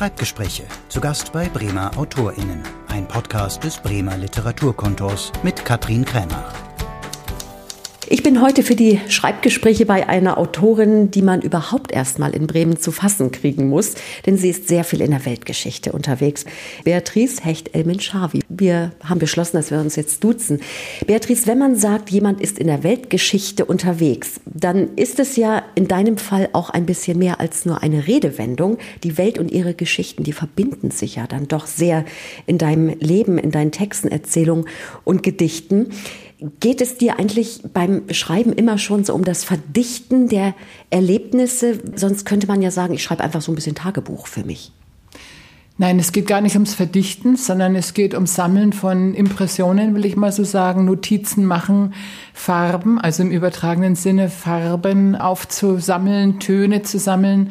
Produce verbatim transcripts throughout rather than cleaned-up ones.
Schreibgespräche, zu Gast bei Bremer AutorInnen, ein Podcast des Bremer Literaturkontors mit Katrin Krämer. Ich bin heute für die Schreibgespräche bei einer Autorin, die man überhaupt erstmal in Bremen zu fassen kriegen muss, denn sie ist sehr viel in der Weltgeschichte unterwegs. Béatrice Hecht-El Minshawi. Wir haben beschlossen, dass wir uns jetzt duzen. Béatrice, wenn man sagt, jemand ist in der Weltgeschichte unterwegs, dann ist es ja in deinem Fall auch ein bisschen mehr als nur eine Redewendung. Die Welt und ihre Geschichten, die verbinden sich ja dann doch sehr in deinem Leben, in deinen Texten, Erzählungen und Gedichten. Geht es dir eigentlich beim Schreiben immer schon so um das Verdichten der Erlebnisse? Sonst könnte man ja sagen, ich schreibe einfach so ein bisschen Tagebuch für mich. Nein, es geht gar nicht ums Verdichten, sondern es geht ums Sammeln von Impressionen, will ich mal so sagen, Notizen machen, Farben, also im übertragenen Sinne Farben aufzusammeln, Töne zu sammeln,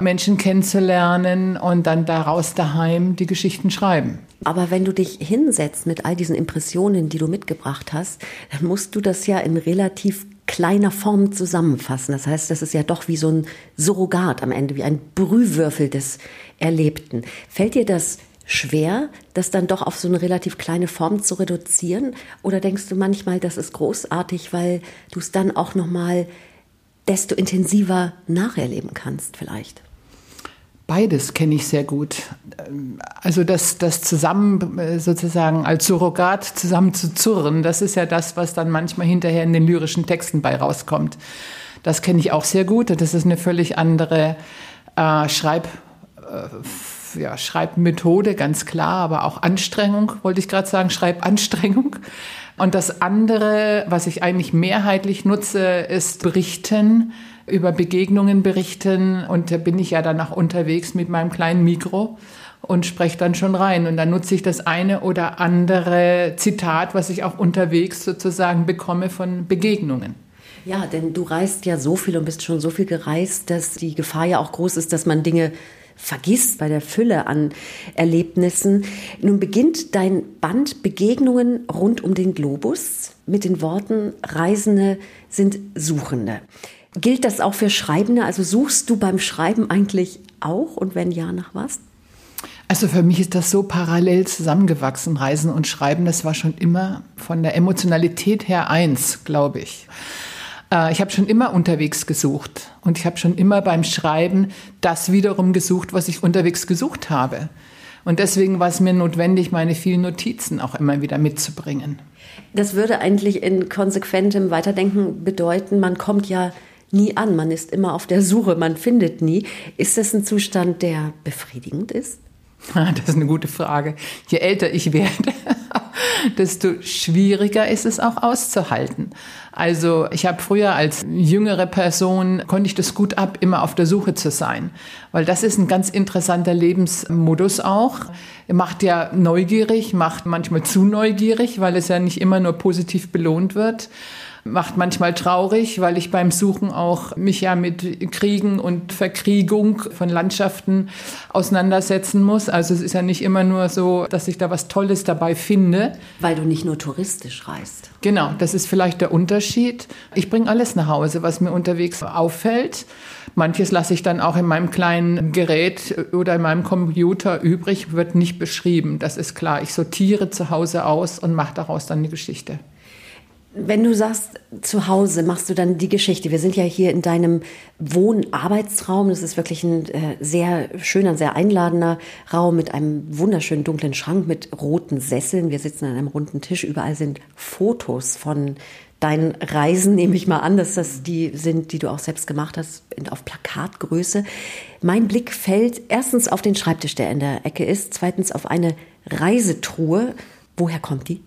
Menschen kennenzulernen und dann daraus daheim die Geschichten schreiben. Aber wenn du dich hinsetzt mit all diesen Impressionen, die du mitgebracht hast, dann musst du das ja in relativ kleiner Form zusammenfassen. Das heißt, das ist ja doch wie so ein Surrogat am Ende, wie ein Brühwürfel des Erlebten. Fällt dir das schwer, das dann doch auf so eine relativ kleine Form zu reduzieren? Oder denkst du manchmal, das ist großartig, weil du es dann auch nochmal desto intensiver nacherleben kannst vielleicht? Beides kenne ich sehr gut. Also das, das zusammen sozusagen als Surrogat zusammen zu zurren, das ist ja das, was dann manchmal hinterher in den lyrischen Texten bei rauskommt. Das kenne ich auch sehr gut. Das ist eine völlig andere äh, Schreib, äh, ja, Schreibmethode, ganz klar, aber auch Anstrengung, wollte ich gerade sagen, Schreibanstrengung. Und das andere, was ich eigentlich mehrheitlich nutze, ist Berichten, über Begegnungen berichten, und da bin ich ja danach unterwegs mit meinem kleinen Mikro und spreche dann schon rein. Und dann nutze ich das eine oder andere Zitat, was ich auch unterwegs sozusagen bekomme von Begegnungen. Ja, denn du reist ja so viel und bist schon so viel gereist, dass die Gefahr ja auch groß ist, dass man Dinge vergisst bei der Fülle an Erlebnissen. Nun beginnt dein Band Begegnungen rund um den Globus mit den Worten: Reisende sind Suchende. Gilt das auch für Schreibende? Also suchst du beim Schreiben eigentlich auch? Und wenn ja, nach was? Also für mich ist das so parallel zusammengewachsen, Reisen und Schreiben. Das war schon immer von der Emotionalität her eins, glaube ich. Äh, ich habe schon immer unterwegs gesucht. Und ich habe schon immer beim Schreiben das wiederum gesucht, was ich unterwegs gesucht habe. Und deswegen war es mir notwendig, meine vielen Notizen auch immer wieder mitzubringen. Das würde eigentlich in konsequentem Weiterdenken bedeuten, man kommt ja nie an, man ist immer auf der Suche, man findet nie. Ist das ein Zustand, der befriedigend ist? Das ist eine gute Frage. Je älter ich werde, desto schwieriger ist es auch auszuhalten. Also ich habe früher als jüngere Person, konnte ich das gut ab, immer auf der Suche zu sein. Weil das ist ein ganz interessanter Lebensmodus auch. Macht ja neugierig, macht manchmal zu neugierig, weil es ja nicht immer nur positiv belohnt wird. Macht manchmal traurig, weil ich beim Suchen auch mich ja mit Kriegen und Verkriegung von Landschaften auseinandersetzen muss. Also es ist ja nicht immer nur so, dass ich da was Tolles dabei finde. Weil du nicht nur touristisch reist. Genau, das ist vielleicht der Unterschied. Ich bringe alles nach Hause, was mir unterwegs auffällt. Manches lasse ich dann auch in meinem kleinen Gerät oder in meinem Computer übrig, wird nicht beschrieben. Das ist klar. Ich sortiere zu Hause aus und mache daraus dann eine Geschichte. Wenn du sagst, zu Hause machst du dann die Geschichte. Wir sind ja hier in deinem Wohn-Arbeitsraum. Das ist wirklich ein äh, sehr schöner, sehr einladender Raum mit einem wunderschönen dunklen Schrank, mit roten Sesseln. Wir sitzen an einem runden Tisch. Überall sind Fotos von deinen Reisen, nehme ich mal an, dass das die sind, die du auch selbst gemacht hast, auf Plakatgröße. Mein Blick fällt erstens auf den Schreibtisch, der in der Ecke ist, zweitens auf eine Reisetruhe. Woher kommt die?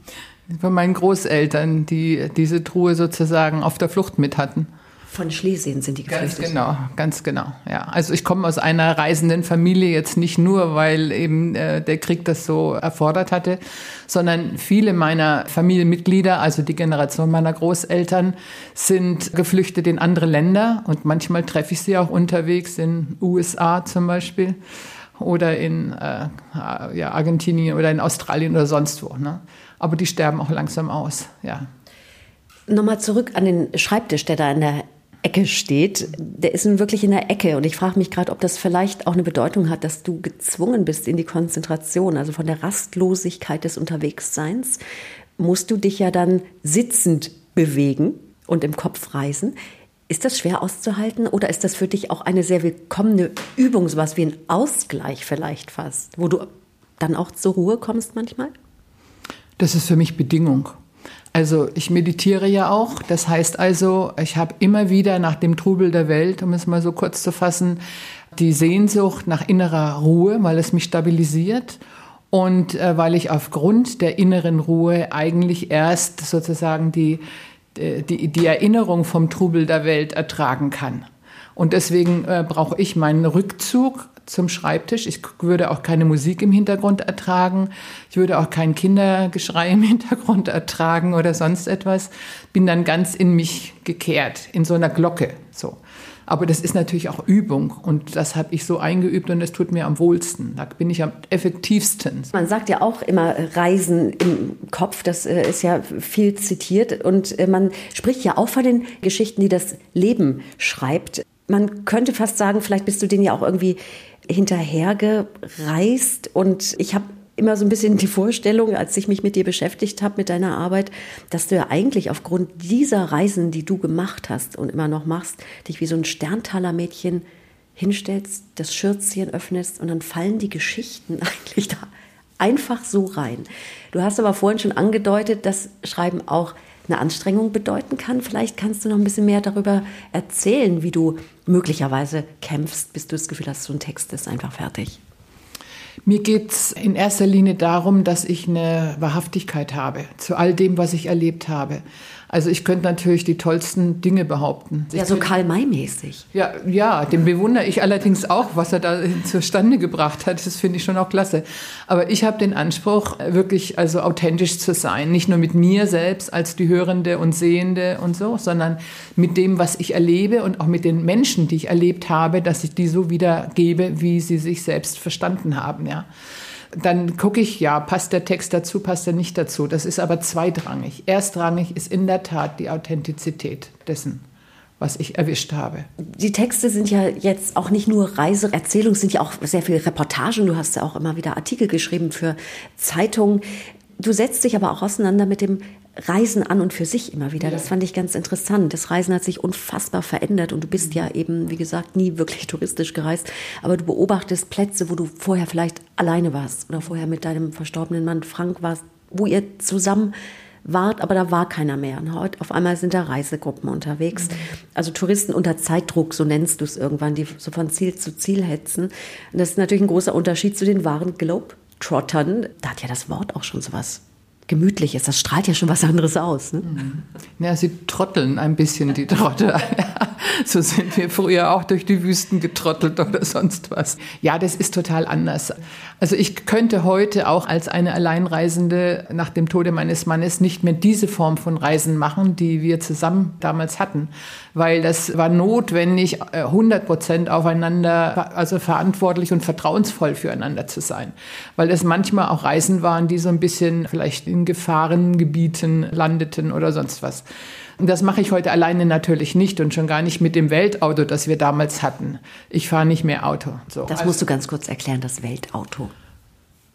Von meinen Großeltern, die diese Truhe sozusagen auf der Flucht mit hatten. Von Schlesien sind die geflüchtet. Ganz genau, ganz genau. Ja. Also ich komme aus einer reisenden Familie, jetzt nicht nur, weil eben äh, der Krieg das so erfordert hatte, sondern viele meiner Familienmitglieder, also die Generation meiner Großeltern, sind geflüchtet in andere Länder. Und manchmal treffe ich sie auch unterwegs, in U S A zum Beispiel oder in äh, ja, Argentinien oder in Australien oder sonst wo, ne? Aber die sterben auch langsam aus, ja. Nochmal zurück an den Schreibtisch, der da in der Ecke steht, der ist nun wirklich in der Ecke. Und ich frage mich gerade, ob das vielleicht auch eine Bedeutung hat, dass du gezwungen bist in die Konzentration, also von der Rastlosigkeit des Unterwegsseins, musst du dich ja dann sitzend bewegen und im Kopf reisen. Ist das schwer auszuhalten oder ist das für dich auch eine sehr willkommene Übung, so was wie ein Ausgleich vielleicht fast, wo du dann auch zur Ruhe kommst manchmal? Das ist für mich Bedingung. Also ich meditiere ja auch, das heißt also, ich habe immer wieder nach dem Trubel der Welt, um es mal so kurz zu fassen, die Sehnsucht nach innerer Ruhe, weil es mich stabilisiert und äh, weil ich aufgrund der inneren Ruhe eigentlich erst sozusagen die, die, die Erinnerung vom Trubel der Welt ertragen kann. Und deswegen äh, brauche ich meinen Rückzug zum Schreibtisch. Ich würde auch keine Musik im Hintergrund ertragen. Ich würde auch kein Kindergeschrei im Hintergrund ertragen oder sonst etwas. Bin dann ganz in mich gekehrt, in so einer Glocke. So. Aber das ist natürlich auch Übung und das habe ich so eingeübt und das tut mir am wohlsten. Da bin ich am effektivsten. Man sagt ja auch immer Reisen im Kopf, das ist ja viel zitiert und man spricht ja auch von den Geschichten, die das Leben schreibt. Man könnte fast sagen, vielleicht bist du denen ja auch irgendwie hinterhergereist. Und ich habe immer so ein bisschen die Vorstellung, als ich mich mit dir beschäftigt habe, mit deiner Arbeit, dass du ja eigentlich aufgrund dieser Reisen, die du gemacht hast und immer noch machst, dich wie so ein Sterntaler-Mädchen hinstellst, das Schürzchen öffnest und dann fallen die Geschichten eigentlich da einfach so rein. Du hast aber vorhin schon angedeutet, dass Schreiben auch eine Anstrengung bedeuten kann. Vielleicht kannst du noch ein bisschen mehr darüber erzählen, wie du möglicherweise kämpfst, bis du das Gefühl hast, so ein Text ist einfach fertig. Mir geht es in erster Linie darum, dass ich eine Wahrhaftigkeit habe zu all dem, was ich erlebt habe. Also ich könnte natürlich die tollsten Dinge behaupten. Ja, so Karl-May-mäßig. Ja, ja, den bewundere ich allerdings auch, was er da zustande gebracht hat. Das finde ich schon auch klasse. Aber ich habe den Anspruch, wirklich also authentisch zu sein. Nicht nur mit mir selbst als die Hörende und Sehende und so, sondern mit dem, was ich erlebe und auch mit den Menschen, die ich erlebt habe, dass ich die so wiedergebe, wie sie sich selbst verstanden haben, ja. Dann gucke ich, ja, passt der Text dazu, passt er nicht dazu. Das ist aber zweitrangig. Erstrangig ist in der Tat die Authentizität dessen, was ich erwischt habe. Die Texte sind ja jetzt auch nicht nur Reiseerzählungen, sind ja auch sehr viele Reportagen. Du hast ja auch immer wieder Artikel geschrieben für Zeitungen. Du setzt dich aber auch auseinander mit dem Reisen an und für sich immer wieder. Ja. Das fand ich ganz interessant. Das Reisen hat sich unfassbar verändert und du bist ja eben, wie gesagt, nie wirklich touristisch gereist. Aber du beobachtest Plätze, wo du vorher vielleicht alleine warst oder vorher mit deinem verstorbenen Mann Frank warst, wo ihr zusammen wart, aber da war keiner mehr. Und heute auf einmal sind da Reisegruppen unterwegs. Mhm. Also Touristen unter Zeitdruck, so nennst du es irgendwann, die so von Ziel zu Ziel hetzen. Und das ist natürlich ein großer Unterschied zu den wahren Globetrottern. Da hat ja das Wort auch schon sowas gemütlich ist. Das strahlt ja schon was anderes aus. Ne? Ja, sie trotteln ein bisschen, die Trotter. So sind wir früher auch durch die Wüsten getrottelt oder sonst was. Ja, das ist total anders. Also ich könnte heute auch als eine Alleinreisende nach dem Tode meines Mannes nicht mehr diese Form von Reisen machen, die wir zusammen damals hatten. Weil das war notwendig, hundert Prozent aufeinander, also verantwortlich und vertrauensvoll füreinander zu sein. Weil das manchmal auch Reisen waren, die so ein bisschen vielleicht in Gefahrengebieten landeten oder sonst was. Und das mache ich heute alleine natürlich nicht und schon gar nicht mit dem Weltauto, das wir damals hatten. Ich fahre nicht mehr Auto. So. Das musst du ganz kurz erklären, das Weltauto.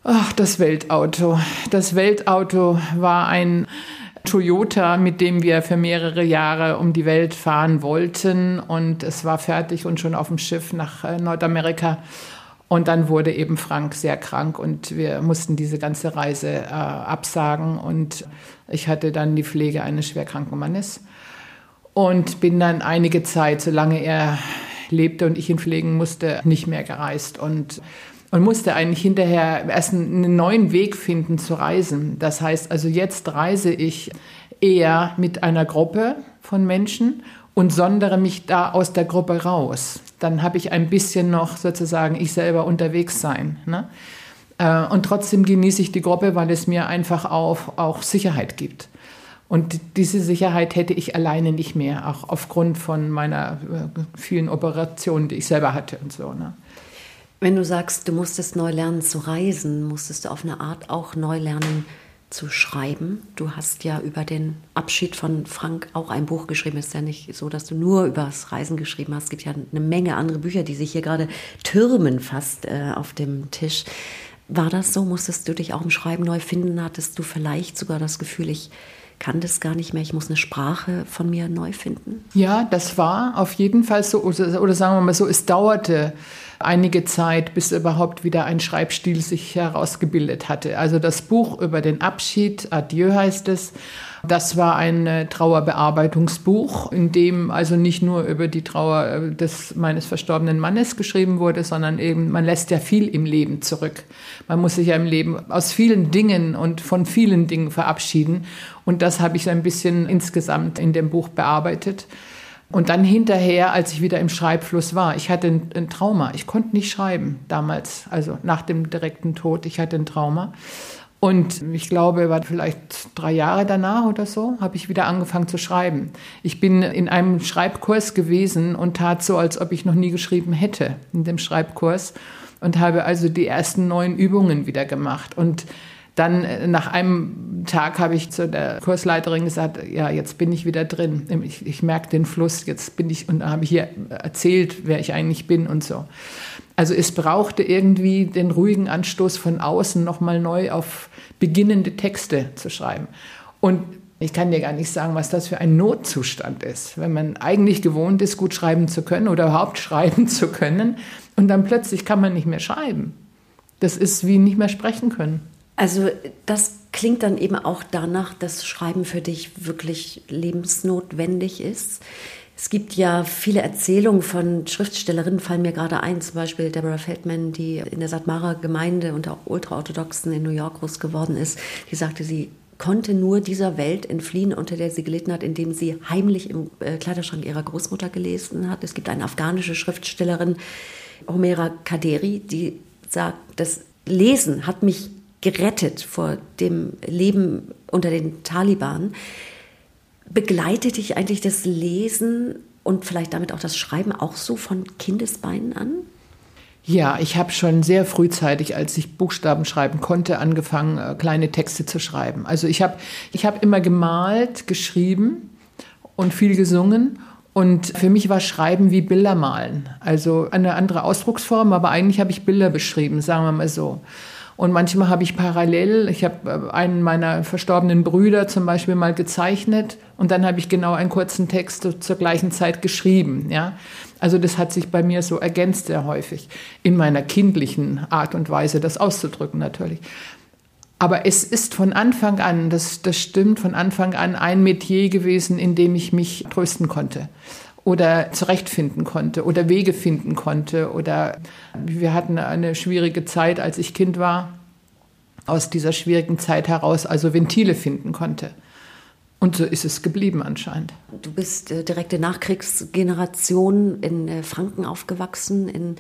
Ach, das Weltauto. Das Weltauto war ein Toyota, mit dem wir für mehrere Jahre um die Welt fahren wollten. Und es war fertig und schon auf dem Schiff nach Nordamerika. Und dann wurde eben Frank sehr krank und wir mussten diese ganze Reise äh, absagen. Und ich hatte dann die Pflege eines schwerkranken Mannes und bin dann einige Zeit, solange er lebte und ich ihn pflegen musste, nicht mehr gereist. Und, und musste eigentlich hinterher erst einen neuen Weg finden zu reisen. Das heißt also, jetzt reise ich eher mit einer Gruppe von Menschen und sondere mich da aus der Gruppe raus. Dann habe ich ein bisschen noch sozusagen ich selber unterwegs sein. Ne? Und trotzdem genieße ich die Gruppe, weil es mir einfach auch, auch Sicherheit gibt. Und diese Sicherheit hätte ich alleine nicht mehr, auch aufgrund von meiner vielen Operationen, die ich selber hatte und so. Ne? Wenn du sagst, du musstest neu lernen zu reisen, musstest du auf eine Art auch neu lernen zu schreiben. Du hast ja über den Abschied von Frank auch ein Buch geschrieben. Es ist ja nicht so, dass du nur über das Reisen geschrieben hast. Es gibt ja eine Menge andere Bücher, die sich hier gerade türmen fast äh, auf dem Tisch. War das so? Musstest du dich auch im Schreiben neu finden? Hattest du vielleicht sogar das Gefühl, ich kann das gar nicht mehr, ich muss eine Sprache von mir neu finden? Ja, das war auf jeden Fall so. Oder, oder sagen wir mal so, es dauerte einige Zeit, bis überhaupt wieder ein Schreibstil sich herausgebildet hatte. Also das Buch über den Abschied, Adieu heißt es, das war ein Trauerbearbeitungsbuch, in dem also nicht nur über die Trauer des meines verstorbenen Mannes geschrieben wurde, sondern eben, man lässt ja viel im Leben zurück. Man muss sich ja im Leben aus vielen Dingen und von vielen Dingen verabschieden. Und das habe ich so ein bisschen insgesamt in dem Buch bearbeitet. Und dann hinterher, als ich wieder im Schreibfluss war, ich hatte ein, ein Trauma. Ich konnte nicht schreiben damals, also nach dem direkten Tod. Ich hatte ein Trauma. Und ich glaube, war vielleicht drei Jahre danach oder so, habe ich wieder angefangen zu schreiben. Ich bin in einem Schreibkurs gewesen und tat so, als ob ich noch nie geschrieben hätte in dem Schreibkurs. Und habe also die ersten neun Übungen wieder gemacht. Und dann nach einem Tag habe ich zu der Kursleiterin gesagt, ja, jetzt bin ich wieder drin. Ich, ich merke den Fluss, jetzt bin ich, und dann habe ich hier erzählt, wer ich eigentlich bin und so. Also es brauchte irgendwie den ruhigen Anstoß von außen, nochmal neu auf beginnende Texte zu schreiben. Und ich kann dir gar nicht sagen, was das für ein Notzustand ist, wenn man eigentlich gewohnt ist, gut schreiben zu können oder überhaupt schreiben zu können. Und dann plötzlich kann man nicht mehr schreiben. Das ist wie nicht mehr sprechen können. Also das klingt dann eben auch danach, dass Schreiben für dich wirklich lebensnotwendig ist. Es gibt ja viele Erzählungen von Schriftstellerinnen, fallen mir gerade ein, zum Beispiel Deborah Feldman, die in der Satmara-Gemeinde unter auch Ultraorthodoxen in New York groß geworden ist, die sagte, sie konnte nur dieser Welt entfliehen, unter der sie gelitten hat, indem sie heimlich im Kleiderschrank ihrer Großmutter gelesen hat. Es gibt eine afghanische Schriftstellerin, Homera Kaderi, die sagt, das Lesen hat mich gerettet vor dem Leben unter den Taliban. Begleitet dich eigentlich das Lesen und vielleicht damit auch das Schreiben auch so von Kindesbeinen an? Ja, ich habe schon sehr frühzeitig, als ich Buchstaben schreiben konnte, angefangen, kleine Texte zu schreiben. Also ich habe ich hab immer gemalt, geschrieben und viel gesungen. Und für mich war Schreiben wie Bilder malen. Also eine andere Ausdrucksform, aber eigentlich habe ich Bilder beschrieben, sagen wir mal so. Und manchmal habe ich parallel, ich habe einen meiner verstorbenen Brüder zum Beispiel mal gezeichnet und dann habe ich genau einen kurzen Text zur gleichen Zeit geschrieben. Ja? Also das hat sich bei mir so ergänzt sehr häufig, in meiner kindlichen Art und Weise das auszudrücken natürlich. Aber es ist von Anfang an, das, das stimmt, von Anfang an ein Metier gewesen, in dem ich mich trösten konnte. Oder zurechtfinden konnte oder Wege finden konnte. Oder wir hatten eine schwierige Zeit, als ich Kind war, aus dieser schwierigen Zeit heraus also Ventile finden konnte. Und so ist es geblieben anscheinend. Du bist äh, direkte Nachkriegsgeneration in äh, Franken aufgewachsen, in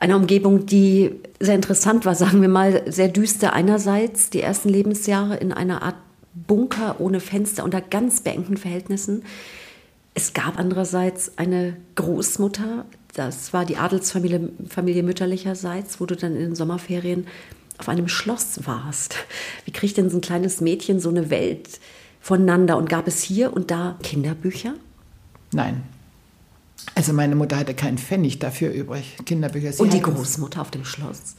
einer Umgebung, die sehr interessant war, sagen wir mal, sehr düster einerseits, die ersten Lebensjahre in einer Art Bunker ohne Fenster unter ganz beengten Verhältnissen. Es gab andererseits eine Großmutter, das war die Adelsfamilie Familie mütterlicherseits, wo du dann in den Sommerferien auf einem Schloss warst. Wie kriegt denn so ein kleines Mädchen so eine Welt voneinander? Und gab es hier und da Kinderbücher? Nein. Also meine Mutter hatte keinen Pfennig dafür übrig, Kinderbücher. Sie und die Großmutter auf dem Schloss?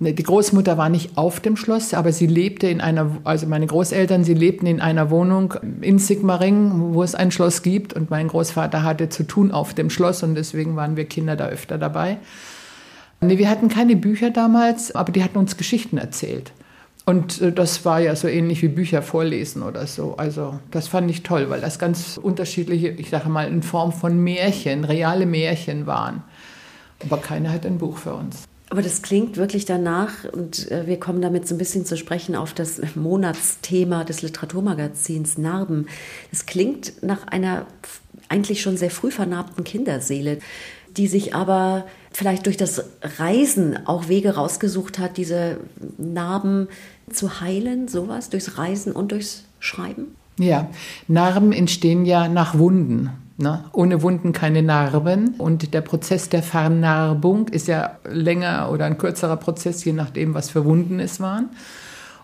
Die Großmutter war nicht auf dem Schloss, aber sie lebte in einer, also meine Großeltern, sie lebten in einer Wohnung in Sigmaringen, wo es ein Schloss gibt. Und mein Großvater hatte zu tun auf dem Schloss und deswegen waren wir Kinder da öfter dabei. Nee, wir hatten keine Bücher damals, aber die hatten uns Geschichten erzählt. Und das war ja so ähnlich wie Bücher vorlesen oder so. Also das fand ich toll, weil das ganz unterschiedliche, ich sage mal, in Form von Märchen, reale Märchen waren. Aber keiner hat ein Buch für uns. Aber das klingt wirklich danach, und wir kommen damit so ein bisschen zu sprechen auf das Monatsthema des Literaturmagazins Narben. Es klingt nach einer eigentlich schon sehr früh vernarbten Kinderseele, die sich aber vielleicht durch das Reisen auch Wege rausgesucht hat, diese Narben zu heilen, sowas, durchs Reisen und durchs Schreiben? Ja, Narben entstehen ja nach Wunden. Ne? Ohne Wunden keine Narben. Und der Prozess der Vernarbung ist ja länger oder ein kürzerer Prozess, je nachdem, was für Wunden es waren.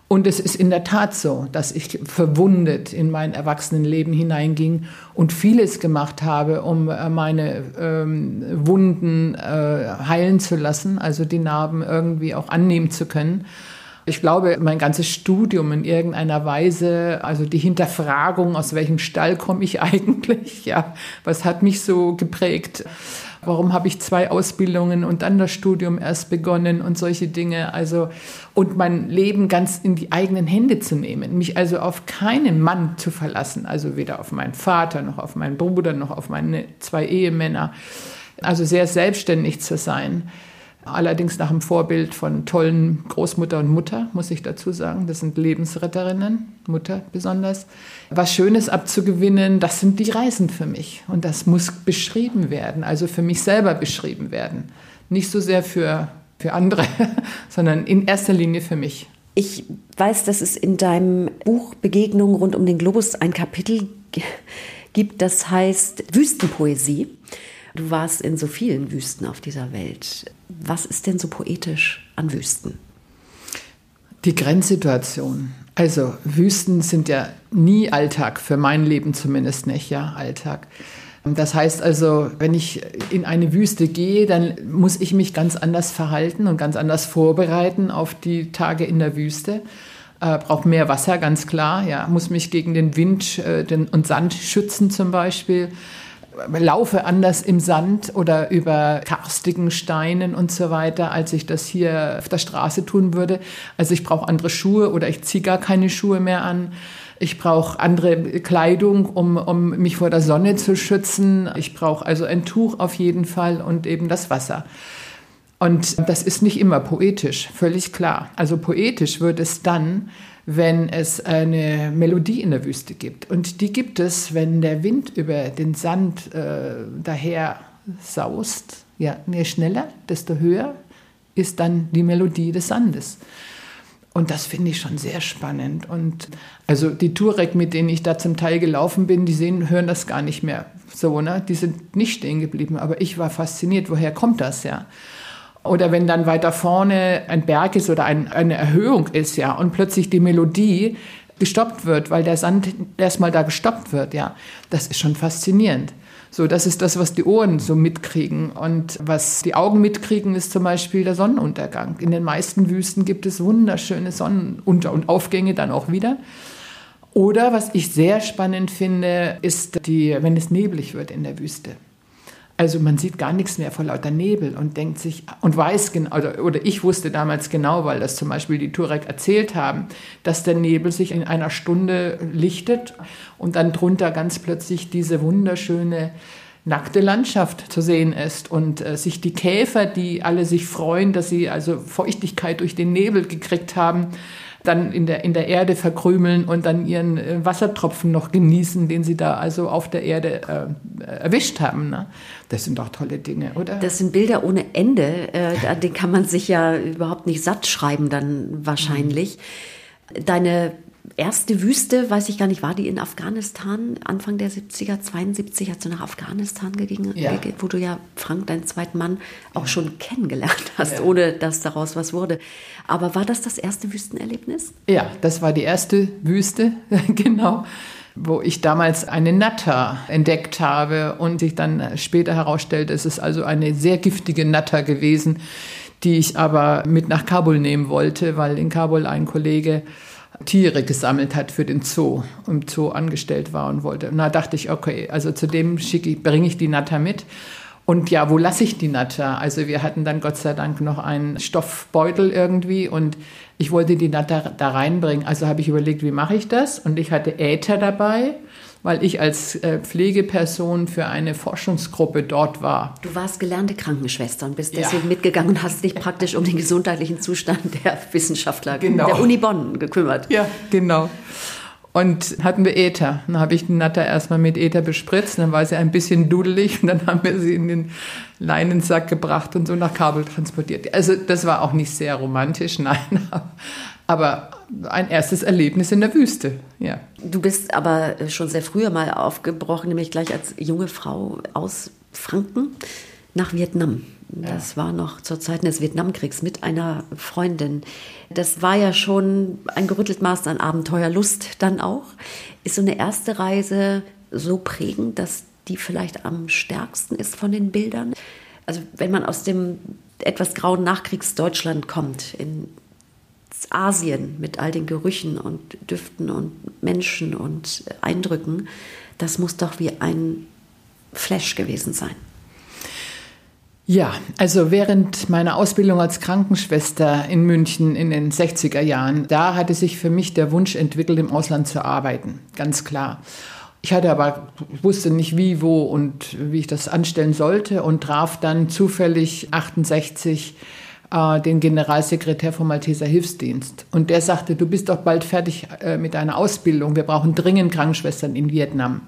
Und es ist in der Tat so, dass ich verwundet in mein Erwachsenenleben hineinging und vieles gemacht habe, um meine ähm, Wunden äh, heilen zu lassen, also die Narben irgendwie auch annehmen zu können. Ich glaube, mein ganzes Studium in irgendeiner Weise, also die Hinterfragung, aus welchem Stall komme ich eigentlich, ja, was hat mich so geprägt? Warum habe ich zwei Ausbildungen und dann das Studium erst begonnen und solche Dinge? Also, und mein Leben ganz in die eigenen Hände zu nehmen, mich also auf keinen Mann zu verlassen, also weder auf meinen Vater noch auf meinen Bruder noch auf meine zwei Ehemänner, also sehr selbstständig zu sein. Allerdings nach dem Vorbild von tollen Großmutter und Mutter, muss ich dazu sagen. Das sind Lebensretterinnen, Mutter besonders. Was Schönes abzugewinnen, das sind die Reisen für mich. Und das muss beschrieben werden, also für mich selber beschrieben werden. Nicht so sehr für, für andere, sondern in erster Linie für mich. Ich weiß, dass es in deinem Buch Begegnungen rund um den Globus ein Kapitel gibt, das heißt Wüstenpoesie. Du warst in so vielen Wüsten auf dieser Welt. Was ist denn so poetisch an Wüsten? Die Grenzsituation. Also Wüsten sind ja nie Alltag, für mein Leben zumindest nicht, ja, Alltag. Das heißt also, wenn ich in eine Wüste gehe, dann muss ich mich ganz anders verhalten und ganz anders vorbereiten auf die Tage in der Wüste. Äh, brauche mehr Wasser, ganz klar, ja, muss mich gegen den Wind äh, den, und Sand schützen zum Beispiel. Laufe anders im Sand oder über karstigen Steinen und so weiter, als ich das hier auf der Straße tun würde. Also ich brauche andere Schuhe oder ich ziehe gar keine Schuhe mehr an. Ich brauche andere Kleidung, um, um mich vor der Sonne zu schützen. Ich brauche also ein Tuch auf jeden Fall und eben das Wasser. Und das ist nicht immer poetisch, völlig klar. Also poetisch wird es dann, wenn es eine Melodie in der Wüste gibt. Und die gibt es, wenn der Wind über den Sand äh, daher saust. Ja, je schneller, desto höher ist dann die Melodie des Sandes. Und das finde ich schon sehr spannend. Und also die Touareg, mit denen ich da zum Teil gelaufen bin, die sehen, hören das gar nicht mehr so, ne? Die sind nicht stehen geblieben. Aber ich war fasziniert, woher kommt das, ja? Oder wenn dann weiter vorne ein Berg ist oder ein, eine Erhöhung ist, ja, und plötzlich die Melodie gestoppt wird, weil der Sand erstmal da gestoppt wird, ja. Das ist schon faszinierend. So, das ist das, was die Ohren so mitkriegen. Und was die Augen mitkriegen, ist zum Beispiel der Sonnenuntergang. In den meisten Wüsten gibt es wunderschöne Sonnenunter- und Aufgänge dann auch wieder. Oder was ich sehr spannend finde, ist, die, wenn es neblig wird in der Wüste. Also man sieht gar nichts mehr vor lauter Nebel und denkt sich und weiß genau, oder, oder ich wusste damals genau, weil das zum Beispiel die Touareg erzählt haben, dass der Nebel sich in einer Stunde lichtet und dann drunter ganz plötzlich diese wunderschöne nackte Landschaft zu sehen ist und äh, sich die Käfer, die alle sich freuen, dass sie also Feuchtigkeit durch den Nebel gekriegt haben, dann in der, in der Erde verkrümeln und dann ihren äh, Wassertropfen noch genießen, den sie da also auf der Erde äh, erwischt haben. Ne? Das sind doch tolle Dinge, oder? Das sind Bilder ohne Ende. Äh, an denen kann man sich ja überhaupt nicht satt schreiben dann wahrscheinlich. Mhm. Deine erste Wüste, weiß ich gar nicht, war die in Afghanistan? Anfang der siebziger, zweiundsiebzig, als du nach Afghanistan gegangen, ja. äh, wo du ja Frank, deinen zweiten Mann, auch ja. schon kennengelernt hast, ja. ohne dass daraus was wurde. Aber war das das erste Wüstenerlebnis? Ja, das war die erste Wüste, genau, wo ich damals eine Natter entdeckt habe und sich dann später herausstellte, es ist also eine sehr giftige Natter gewesen, die ich aber mit nach Kabul nehmen wollte, weil in Kabul ein Kollege Tiere gesammelt hat für den Zoo, im Zoo angestellt war und wollte. Na, dachte ich, okay, also zu dem schicke ich, bringe ich die Natter mit. Und ja, wo lasse ich die Natter? Also wir hatten dann Gott sei Dank noch einen Stoffbeutel irgendwie und ich wollte die Natter da reinbringen. Also habe ich überlegt, wie mache ich das? Und ich hatte Äther dabei, weil ich als Pflegeperson für eine Forschungsgruppe dort war. Du warst gelernte Krankenschwester und bist deswegen ja. mitgegangen und hast dich praktisch um den gesundheitlichen Zustand der Wissenschaftler genau. der Uni Bonn gekümmert. Ja, genau. Und hatten wir Äther. Dann habe ich die Natter erstmal mit Äther bespritzt, dann war sie ein bisschen dudelig und dann haben wir sie in den Leinensack gebracht und so nach Kabul transportiert. Also das war auch nicht sehr romantisch, nein, aber ein erstes Erlebnis in der Wüste, ja. Du bist aber schon sehr früher mal aufgebrochen, nämlich gleich als junge Frau aus Franken nach Vietnam. Das war noch zur Zeit des Vietnamkriegs mit einer Freundin. Das war ja schon ein gerüttelt Maß an Abenteuerlust dann auch. Ist so eine erste Reise so prägend, dass die vielleicht am stärksten ist von den Bildern? Also wenn man aus dem etwas grauen Nachkriegsdeutschland kommt, in Asien mit all den Gerüchen und Düften und Menschen und Eindrücken, das muss doch wie ein Flash gewesen sein. Ja, also während meiner Ausbildung als Krankenschwester in München in den sechziger Jahren, da hatte sich für mich der Wunsch entwickelt, im Ausland zu arbeiten, ganz klar. Ich hatte aber, wusste nicht wie, wo und wie ich das anstellen sollte und traf dann zufällig achtundsechzig äh, den Generalsekretär vom Malteser Hilfsdienst. Und der sagte, du bist doch bald fertig äh, mit deiner Ausbildung, wir brauchen dringend Krankenschwestern in Vietnam.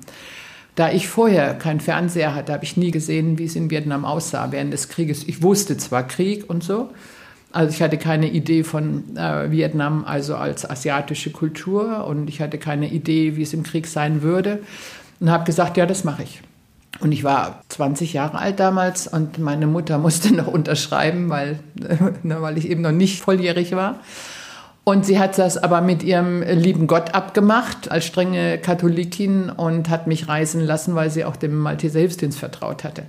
Da ich vorher keinen Fernseher hatte, habe ich nie gesehen, wie es in Vietnam aussah während des Krieges. Ich wusste zwar Krieg und so, also ich hatte keine Idee von äh, Vietnam, also als asiatische Kultur, und ich hatte keine Idee, wie es im Krieg sein würde und habe gesagt, ja, das mache ich. Und ich war zwanzig Jahre alt damals und meine Mutter musste noch unterschreiben, weil, ne, weil ich eben noch nicht volljährig war. Und sie hat das aber mit ihrem lieben Gott abgemacht, als strenge Katholikin, und hat mich reisen lassen, weil sie auch dem Malteser Hilfsdienst vertraut hatte.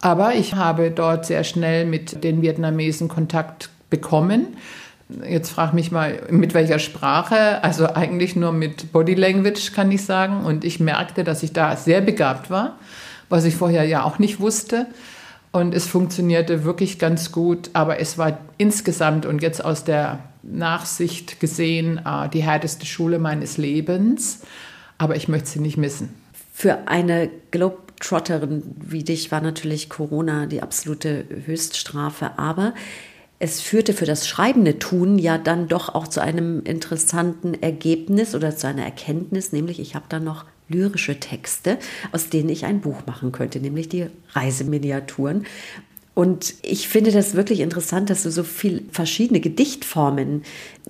Aber ich habe dort sehr schnell mit den Vietnamesen Kontakt bekommen. Jetzt frag mich mal, mit welcher Sprache? Also eigentlich nur mit Body Language, kann ich sagen. Und ich merkte, dass ich da sehr begabt war, was ich vorher ja auch nicht wusste. Und es funktionierte wirklich ganz gut. Aber es war insgesamt, und jetzt aus der Nachsicht gesehen, die härteste Schule meines Lebens, aber ich möchte sie nicht missen. Für eine Globetrotterin wie dich war natürlich Corona die absolute Höchststrafe, aber es führte für das schreibende Tun ja dann doch auch zu einem interessanten Ergebnis oder zu einer Erkenntnis, nämlich ich habe da noch lyrische Texte, aus denen ich ein Buch machen könnte, nämlich die Reiseminiaturen. Und ich finde das wirklich interessant, dass du so viele verschiedene Gedichtformen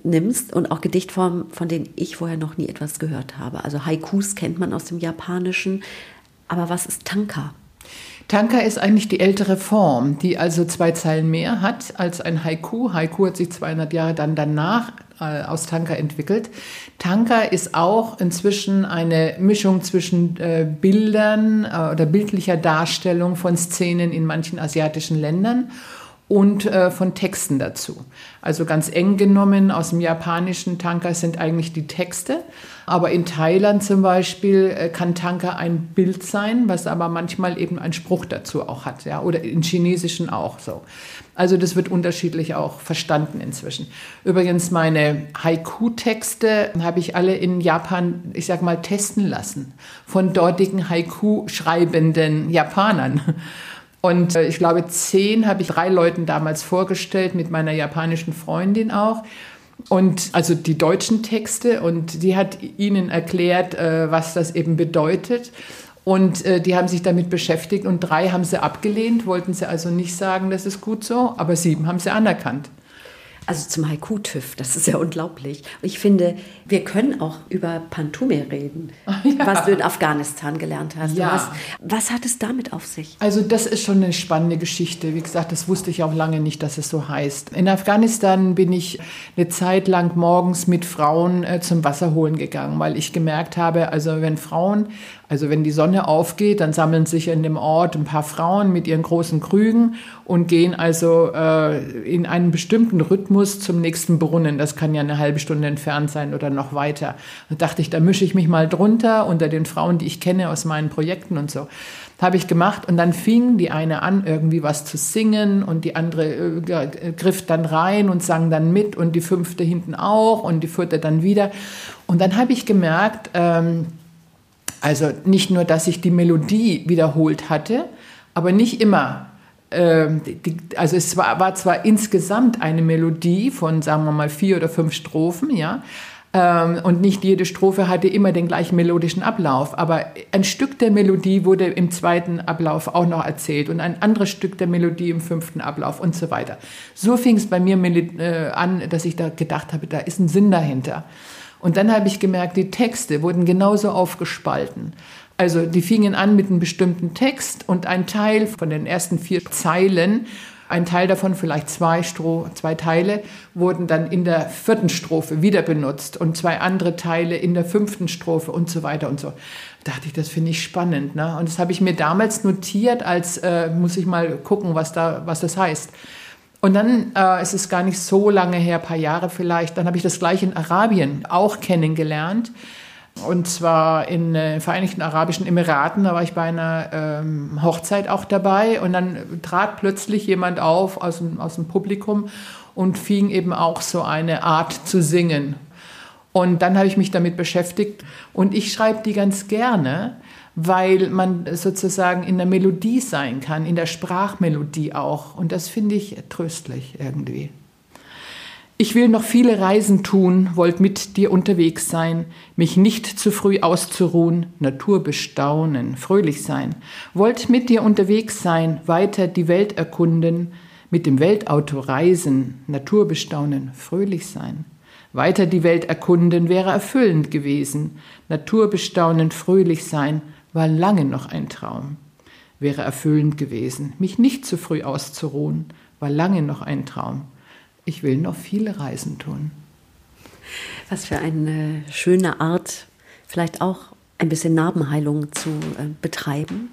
nimmst und auch Gedichtformen, von denen ich vorher noch nie etwas gehört habe. Also Haikus kennt man aus dem Japanischen, aber was ist Tanka? Tanka ist eigentlich die ältere Form, die also zwei Zeilen mehr hat als ein Haiku. Haiku hat sich zweihundert Jahre dann danach aus Tanka entwickelt. Tanka ist auch inzwischen eine Mischung zwischen äh, Bildern äh, oder bildlicher Darstellung von Szenen in manchen asiatischen Ländern und äh, von Texten dazu. Also ganz eng genommen aus dem japanischen Tanka sind eigentlich die Texte, aber in Thailand zum Beispiel äh, kann Tanka ein Bild sein, was aber manchmal eben einen Spruch dazu auch hat, ja, oder im Chinesischen auch so. Also das wird unterschiedlich auch verstanden inzwischen. Übrigens meine Haiku-Texte habe ich alle in Japan, ich sag mal, testen lassen von dortigen Haiku-schreibenden Japanern. Und ich glaube, zehn habe ich drei Leuten damals vorgestellt, mit meiner japanischen Freundin auch. Und also die deutschen Texte, und die hat ihnen erklärt, was das eben bedeutet. Und die haben sich damit beschäftigt und drei haben sie abgelehnt, wollten sie also nicht sagen, das ist gut so, aber sieben haben sie anerkannt. Also zum Haiku-TÜV, das ist ja unglaublich. Ich finde, wir können auch über Pantume reden, ja, was du in Afghanistan gelernt hast. Ja. Hast. Was hat es damit auf sich? Also das ist schon eine spannende Geschichte. Wie gesagt, das wusste ich auch lange nicht, dass es so heißt. In Afghanistan bin ich eine Zeit lang morgens mit Frauen äh, zum Wasser holen gegangen, weil ich gemerkt habe, also wenn Frauen, also wenn die Sonne aufgeht, dann sammeln sich in dem Ort ein paar Frauen mit ihren großen Krügen und gehen also äh, in einem bestimmten Rhythmus muss zum nächsten Brunnen, das kann ja eine halbe Stunde entfernt sein oder noch weiter. Da dachte ich, da mische ich mich mal drunter unter den Frauen, die ich kenne aus meinen Projekten und so. Das habe ich gemacht und dann fing die eine an, irgendwie was zu singen und die andere äh, griff dann rein und sang dann mit und die fünfte hinten auch und die vierte dann wieder. Und dann habe ich gemerkt, ähm, also nicht nur, dass ich die Melodie wiederholt hatte, aber nicht immer. Also es war, war zwar insgesamt eine Melodie von, sagen wir mal, vier oder fünf Strophen, ja, und nicht jede Strophe hatte immer den gleichen melodischen Ablauf, aber ein Stück der Melodie wurde im zweiten Ablauf auch noch erzählt und ein anderes Stück der Melodie im fünften Ablauf und so weiter. So fing es bei mir an, dass ich da gedacht habe, da ist ein Sinn dahinter. Und dann habe ich gemerkt, die Texte wurden genauso aufgespalten. Also die fingen an mit einem bestimmten Text und ein Teil von den ersten vier Zeilen, ein Teil davon, vielleicht zwei, Stro- zwei Teile, wurden dann in der vierten Strophe wieder benutzt und zwei andere Teile in der fünften Strophe und so weiter und so. Da dachte ich, das finde ich spannend, ne? Und das habe ich mir damals notiert, als äh, muss ich mal gucken, was, da, was das heißt. Und dann, äh, es ist gar nicht so lange her, ein paar Jahre vielleicht, dann habe ich das gleich in Arabien auch kennengelernt. Und zwar in den äh, Vereinigten Arabischen Emiraten, da war ich bei einer ähm, Hochzeit auch dabei. Und dann trat plötzlich jemand auf aus dem, aus dem Publikum und fing eben auch so eine Art zu singen. Und dann habe ich mich damit beschäftigt. Und ich schreibe die ganz gerne, weil man sozusagen in der Melodie sein kann, in der Sprachmelodie auch. Und das finde ich tröstlich irgendwie. Ich will noch viele Reisen tun, wollt mit dir unterwegs sein, mich nicht zu früh auszuruhen, Natur bestaunen, fröhlich sein. Wollt mit dir unterwegs sein, weiter die Welt erkunden, mit dem Weltauto reisen, Natur bestaunen, fröhlich sein. Weiter die Welt erkunden wäre erfüllend gewesen, Natur bestaunen, fröhlich sein war lange noch ein Traum. Wäre erfüllend gewesen, mich nicht zu früh auszuruhen, war lange noch ein Traum. Ich will noch viele Reisen tun. Was für eine schöne Art, vielleicht auch ein bisschen Narbenheilung zu äh, betreiben.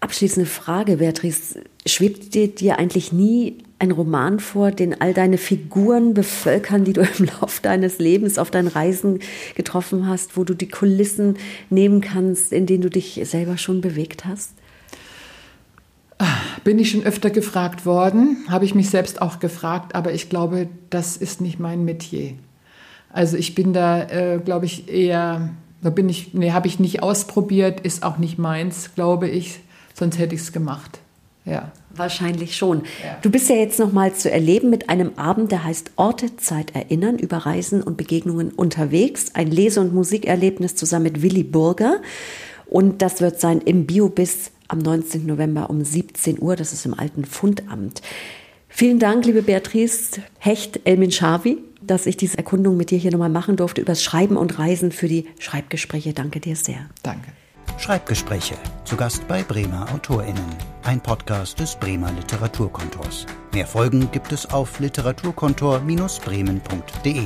Abschließende Frage, Beatrice. Schwebt dir, dir eigentlich nie ein Roman vor, den all deine Figuren bevölkern, die du im Laufe deines Lebens auf deinen Reisen getroffen hast, wo du die Kulissen nehmen kannst, in denen du dich selber schon bewegt hast? Bin ich schon öfter gefragt worden, habe ich mich selbst auch gefragt, aber ich glaube, das ist nicht mein Metier. Also ich bin da, äh, glaube ich, eher, da bin ich, nee, habe ich nicht ausprobiert, ist auch nicht meins, glaube ich, sonst hätte ich es gemacht. Ja. Wahrscheinlich schon. Ja. Du bist ja jetzt nochmal zu erleben mit einem Abend, der heißt Orte, Zeit erinnern, über Reisen und Begegnungen unterwegs. Ein Lese- und Musikerlebnis zusammen mit Willi Burger. Und das wird sein im Bio bis am neunzehnten November um siebzehn Uhr. Das ist im alten Fundamt. Vielen Dank, liebe Béatrice Hecht-El Minshawi, dass ich diese Erkundung mit dir hier nochmal machen durfte über das Schreiben und Reisen für die Schreibgespräche. Danke dir sehr. Danke. Schreibgespräche. Zu Gast bei Bremer AutorInnen. Ein Podcast des Bremer Literaturkontors. Mehr Folgen gibt es auf literaturkontor Bindestrich bremen Punkt de.